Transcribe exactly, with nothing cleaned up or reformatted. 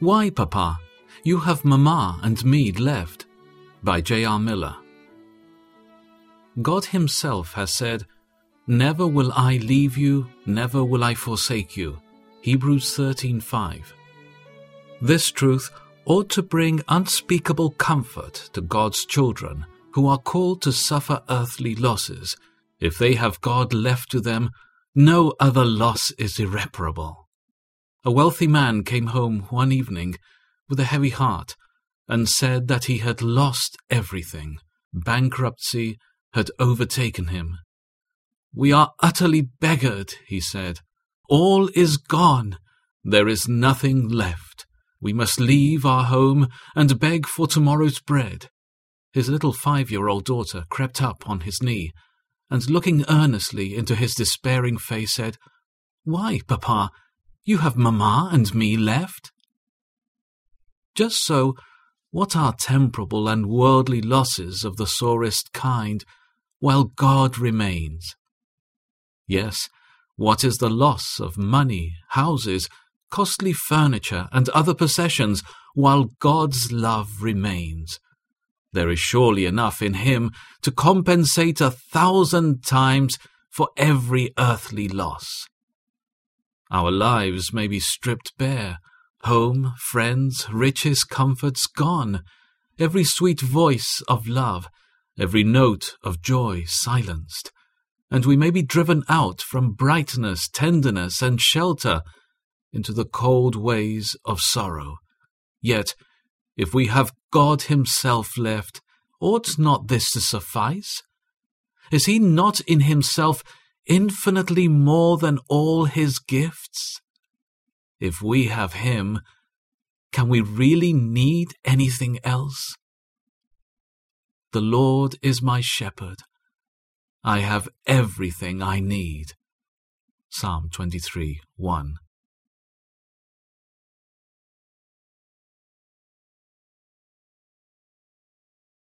Why, Papa? You have Mama and Mead left. By J R Miller. God himself has said, "Never will I leave you, never will I forsake you." Hebrews thirteen five. This truth ought to bring unspeakable comfort to God's children who are called to suffer earthly losses. If they have God left to them, no other loss is irreparable. A wealthy man came home one evening with a heavy heart and said that he had lost everything. Bankruptcy had overtaken him. "We are utterly beggared," he said. "All is gone. There is nothing left. We must leave our home and beg for tomorrow's bread." His little five-year-old daughter crept up on his knee and, looking earnestly into his despairing face, said, "Why, Papa, you have Mama and me left?" Just so, what are temporal and worldly losses of the sorest kind, while God remains? Yes, what is the loss of money, houses, costly furniture, and other possessions, while God's love remains? There is surely enough in Him to compensate a thousand times for every earthly loss. Our lives may be stripped bare, home, friends, riches, comforts gone, every sweet voice of love, every note of joy silenced, and we may be driven out from brightness, tenderness, and shelter into the cold ways of sorrow. Yet, if we have God Himself left, ought not this to suffice? Is He not in Himself infinitely more than all His gifts? If we have Him, can we really need anything else? The Lord is my shepherd. I have everything I need. Psalm twenty-three, one.